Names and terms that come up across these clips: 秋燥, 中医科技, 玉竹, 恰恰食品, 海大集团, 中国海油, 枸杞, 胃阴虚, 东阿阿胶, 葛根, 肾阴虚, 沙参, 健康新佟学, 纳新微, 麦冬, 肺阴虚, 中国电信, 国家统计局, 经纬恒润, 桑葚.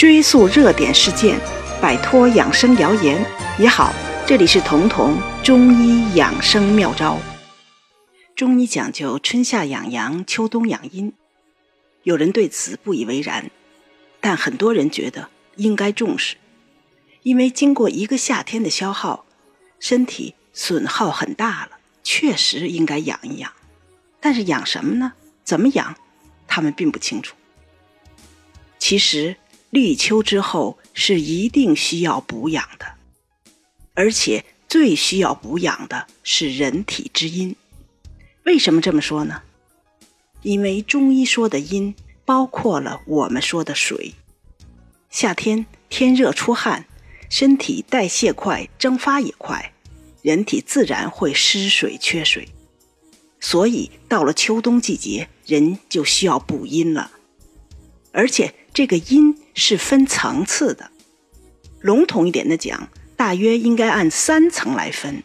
追溯热点事件，摆脱养生谣言也好。这里是彤彤中医养生妙招。中医讲究春夏养阳，秋冬养阴，有人对此不以为然，但很多人觉得应该重视，因为经过一个夏天的消耗，身体损耗很大了，确实应该养一养。但是养什么呢？怎么养？他们并不清楚。其实立秋之后是一定需要补养的，而且最需要补养的是人体之阴。为什么这么说呢？因为中医说的阴包括了我们说的水。夏天天热出汗，身体代谢快，蒸发也快，人体自然会失水缺水，所以到了秋冬季节，人就需要补阴了。而且这个阴是分层次的，笼统一点的讲，大约应该按3层来分，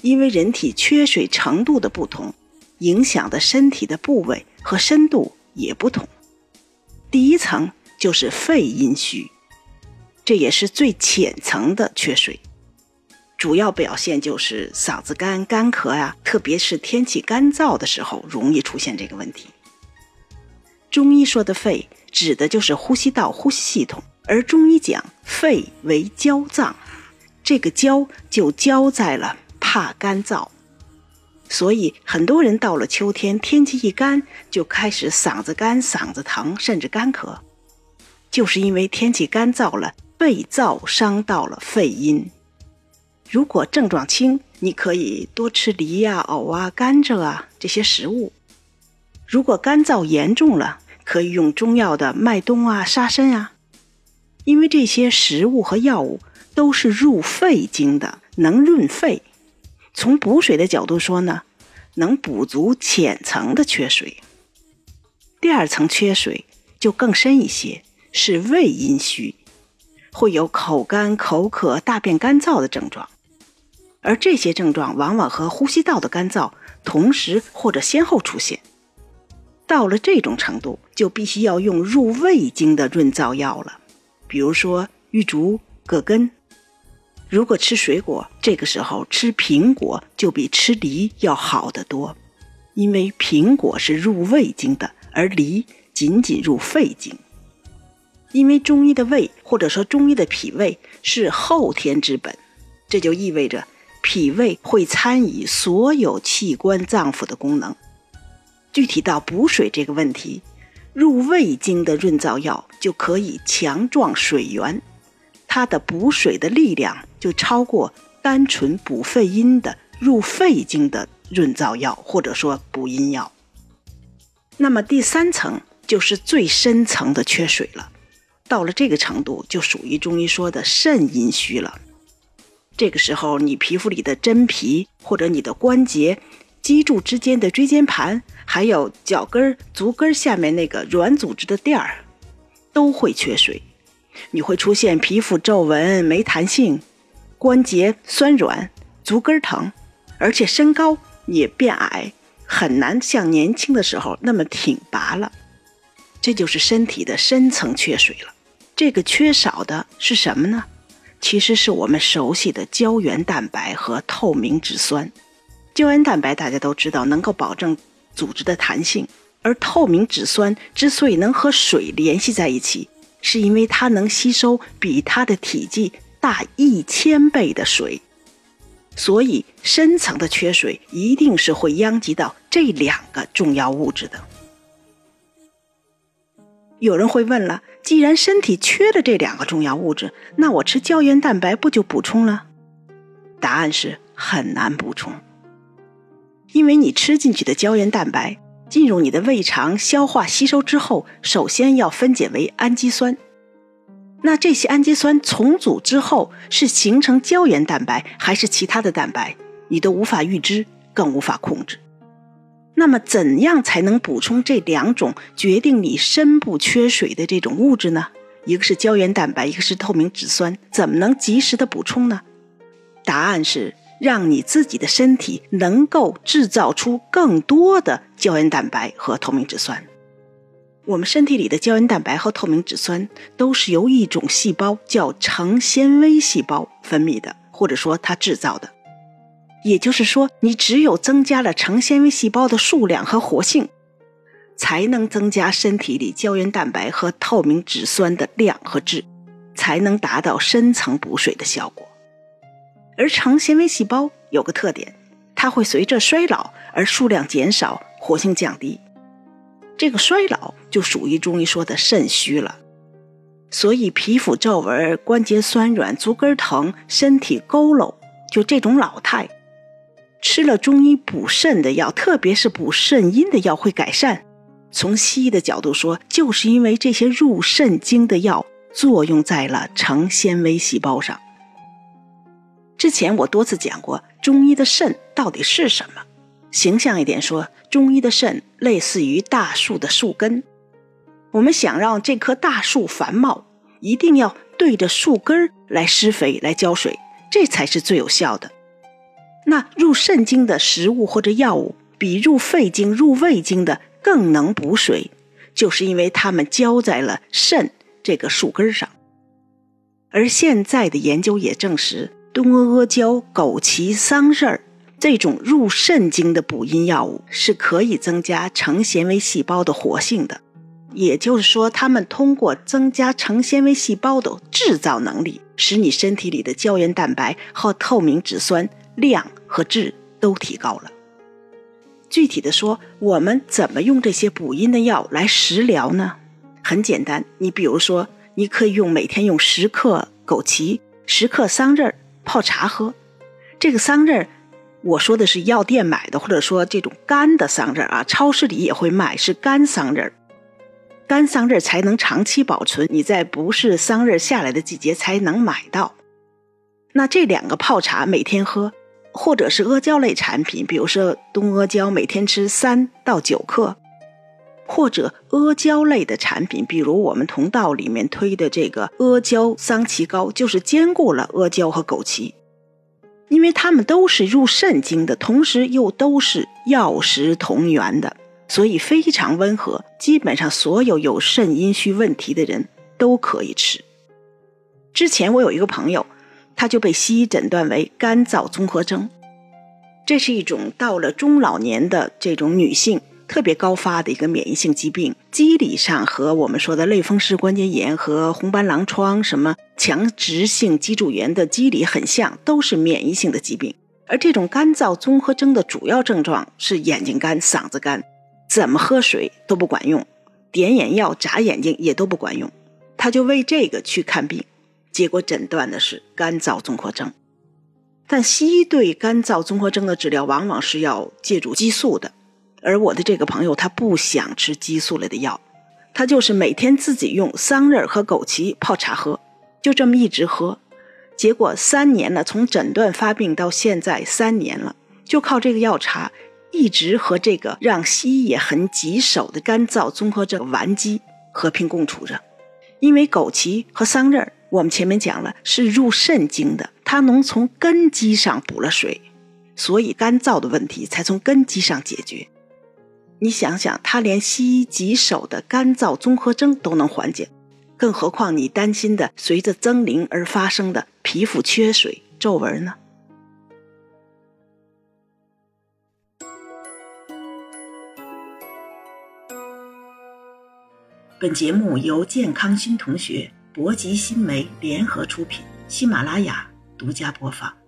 因为人体缺水程度的不同，影响的身体的部位和深度也不同。第一层就是肺阴虚，这也是最浅层的缺水，主要表现就是嗓子干、干咳呀，特别是天气干燥的时候容易出现这个问题。中医说的肺指的就是呼吸道、呼吸系统，而中医讲肺为焦脏，这个焦就焦在了怕干燥，所以很多人到了秋天，天气一干就开始嗓子干、嗓子疼，甚至干咳，就是因为天气干燥了，肺燥伤到了肺阴。如果症状轻，你可以多吃梨呀、藕啊、甘蔗啊这些食物。如果干燥严重了，可以用中药的麦冬啊、沙参啊，因为这些食物和药物都是入肺经的，能润肺。从补水的角度说呢，能补足浅层的缺水。第二层缺水就更深一些，是胃阴虚，会有口干、口渴、大便干燥的症状，而这些症状往往和呼吸道的干燥同时或者先后出现。到了这种程度，就必须要用入胃经的润燥药了，比如说玉竹、葛根。如果吃水果，这个时候吃苹果就比吃梨要好得多，因为苹果是入胃经的，而梨仅仅入肺经。因为中医的胃，或者说中医的脾胃是后天之本，这就意味着脾胃会参与所有器官脏腑的功能。具体到补水这个问题，入胃经的润燥药就可以强壮水源，它的补水的力量就超过单纯补肺阴的入肺经的润燥药，或者说补阴药。那么第三层就是最深层的缺水了，到了这个程度就属于中医说的肾阴虚了。这个时候你皮肤里的真皮，或者你的关节、脊柱之间的椎间盘，还有脚跟、足跟下面那个软组织的垫儿，都会缺水。你会出现皮肤皱纹、没弹性，关节酸软，足跟疼，而且身高也变矮，很难像年轻的时候那么挺拔了。这就是身体的深层缺水了。这个缺少的是什么呢？其实是我们熟悉的胶原蛋白和透明质酸。胶原蛋白大家都知道能够保证组织的弹性，而透明质酸之所以能和水联系在一起，是因为它能吸收比它的体积大1000倍的水，所以深层的缺水一定是会殃及到这2个重要物质的。有人会问了，既然身体缺了这2个重要物质，那我吃胶原蛋白不就补充了？答案是很难补充，因为你吃进去的胶原蛋白进入你的胃肠消化吸收之后，首先要分解为氨基酸，那这些氨基酸重组之后是形成胶原蛋白还是其他的蛋白，你都无法预知，更无法控制。那么怎样才能补充这2种决定你深部缺水的这种物质呢？一个是胶原蛋白，一个是透明质酸，怎么能及时的补充呢？答案是让你自己的身体能够制造出更多的胶原蛋白和透明质酸。我们身体里的胶原蛋白和透明质酸都是由一种细胞叫肠纤维细胞分泌的，或者说它制造的。也就是说，你只有增加了肠纤维细胞的数量和活性，才能增加身体里胶原蛋白和透明质酸的量和质，才能达到深层补水的效果。而肠纤维细胞有个特点，它会随着衰老而数量减少，活性降低。这个衰老就属于中医说的肾虚了。所以皮肤皱纹、关节酸软、足跟疼、身体佝偻，就这种老态，吃了中医补肾的药，特别是补肾阴的药会改善。从西医的角度说，就是因为这些入肾经的药作用在了肠纤维细胞上。之前我多次讲过，中医的肾到底是什么？形象一点说，中医的肾类似于大树的树根。我们想让这棵大树繁茂，一定要对着树根来施肥、来浇水，这才是最有效的。那入肾经的食物或者药物，比入肺经、入胃经的更能补水，就是因为它们浇在了肾这个树根上。而现在的研究也证实，冬阿胶、枸杞、桑葚这种入肾经的补阴药物是可以增加肠纤维细胞的活性的。也就是说，它们通过增加肠纤维细胞的制造能力，使你身体里的胶原蛋白和透明质酸量和质都提高了。具体的说，我们怎么用这些补阴的药来食疗呢？很简单，你比如说，你可以用每天用10克枸杞、10克桑葚泡茶喝。这个桑葚我说的是药店买的，或者说这种干的桑葚啊，超市里也会卖，是干桑葚。干桑葚才能长期保存，你在不是桑葚下来的季节才能买到。那这2个泡茶每天喝，或者是阿胶类产品，比如说冬阿胶每天吃3到9克，或者阿胶类的产品，比如我们同道里面推的这个阿胶桑葚膏，就是兼顾了阿胶和枸杞。因为它们都是入肾经的，同时又都是药食同源的，所以非常温和，基本上所有有肾阴虚问题的人都可以吃。之前我有一个朋友，他就被西医诊断为干燥综合征，这是一种到了中老年的这种女性特别高发的一个免疫性疾病，机理上和我们说的类风湿关节炎和红斑狼疮、什么强直性脊柱炎的机理很像，都是免疫性的疾病。而这种干燥综合征的主要症状是眼睛干、嗓子干，怎么喝水都不管用，点眼药、眨眼睛也都不管用。他就为这个去看病，结果诊断的是干燥综合征。但西医对干燥综合征的治疗往往是要借助激素的，而我的这个朋友他不想吃激素类的药，他就是每天自己用桑葚和枸杞泡茶喝，就这么一直喝。结果3年了，从诊断发病到现在3年了，就靠这个药茶一直和这个让西医也很棘手的干燥综合症顽疾和平共处着。因为枸杞和桑葚我们前面讲了是入肾经的，它能从根基上补了水，所以干燥的问题才从根基上解决。你想想，他连西医棘手的干燥综合征都能缓解，更何况你担心的随着增龄而发生的皮肤缺水、皱纹呢？本节目由健康新同学、博吉新媒联合出品，喜马拉雅独家播放。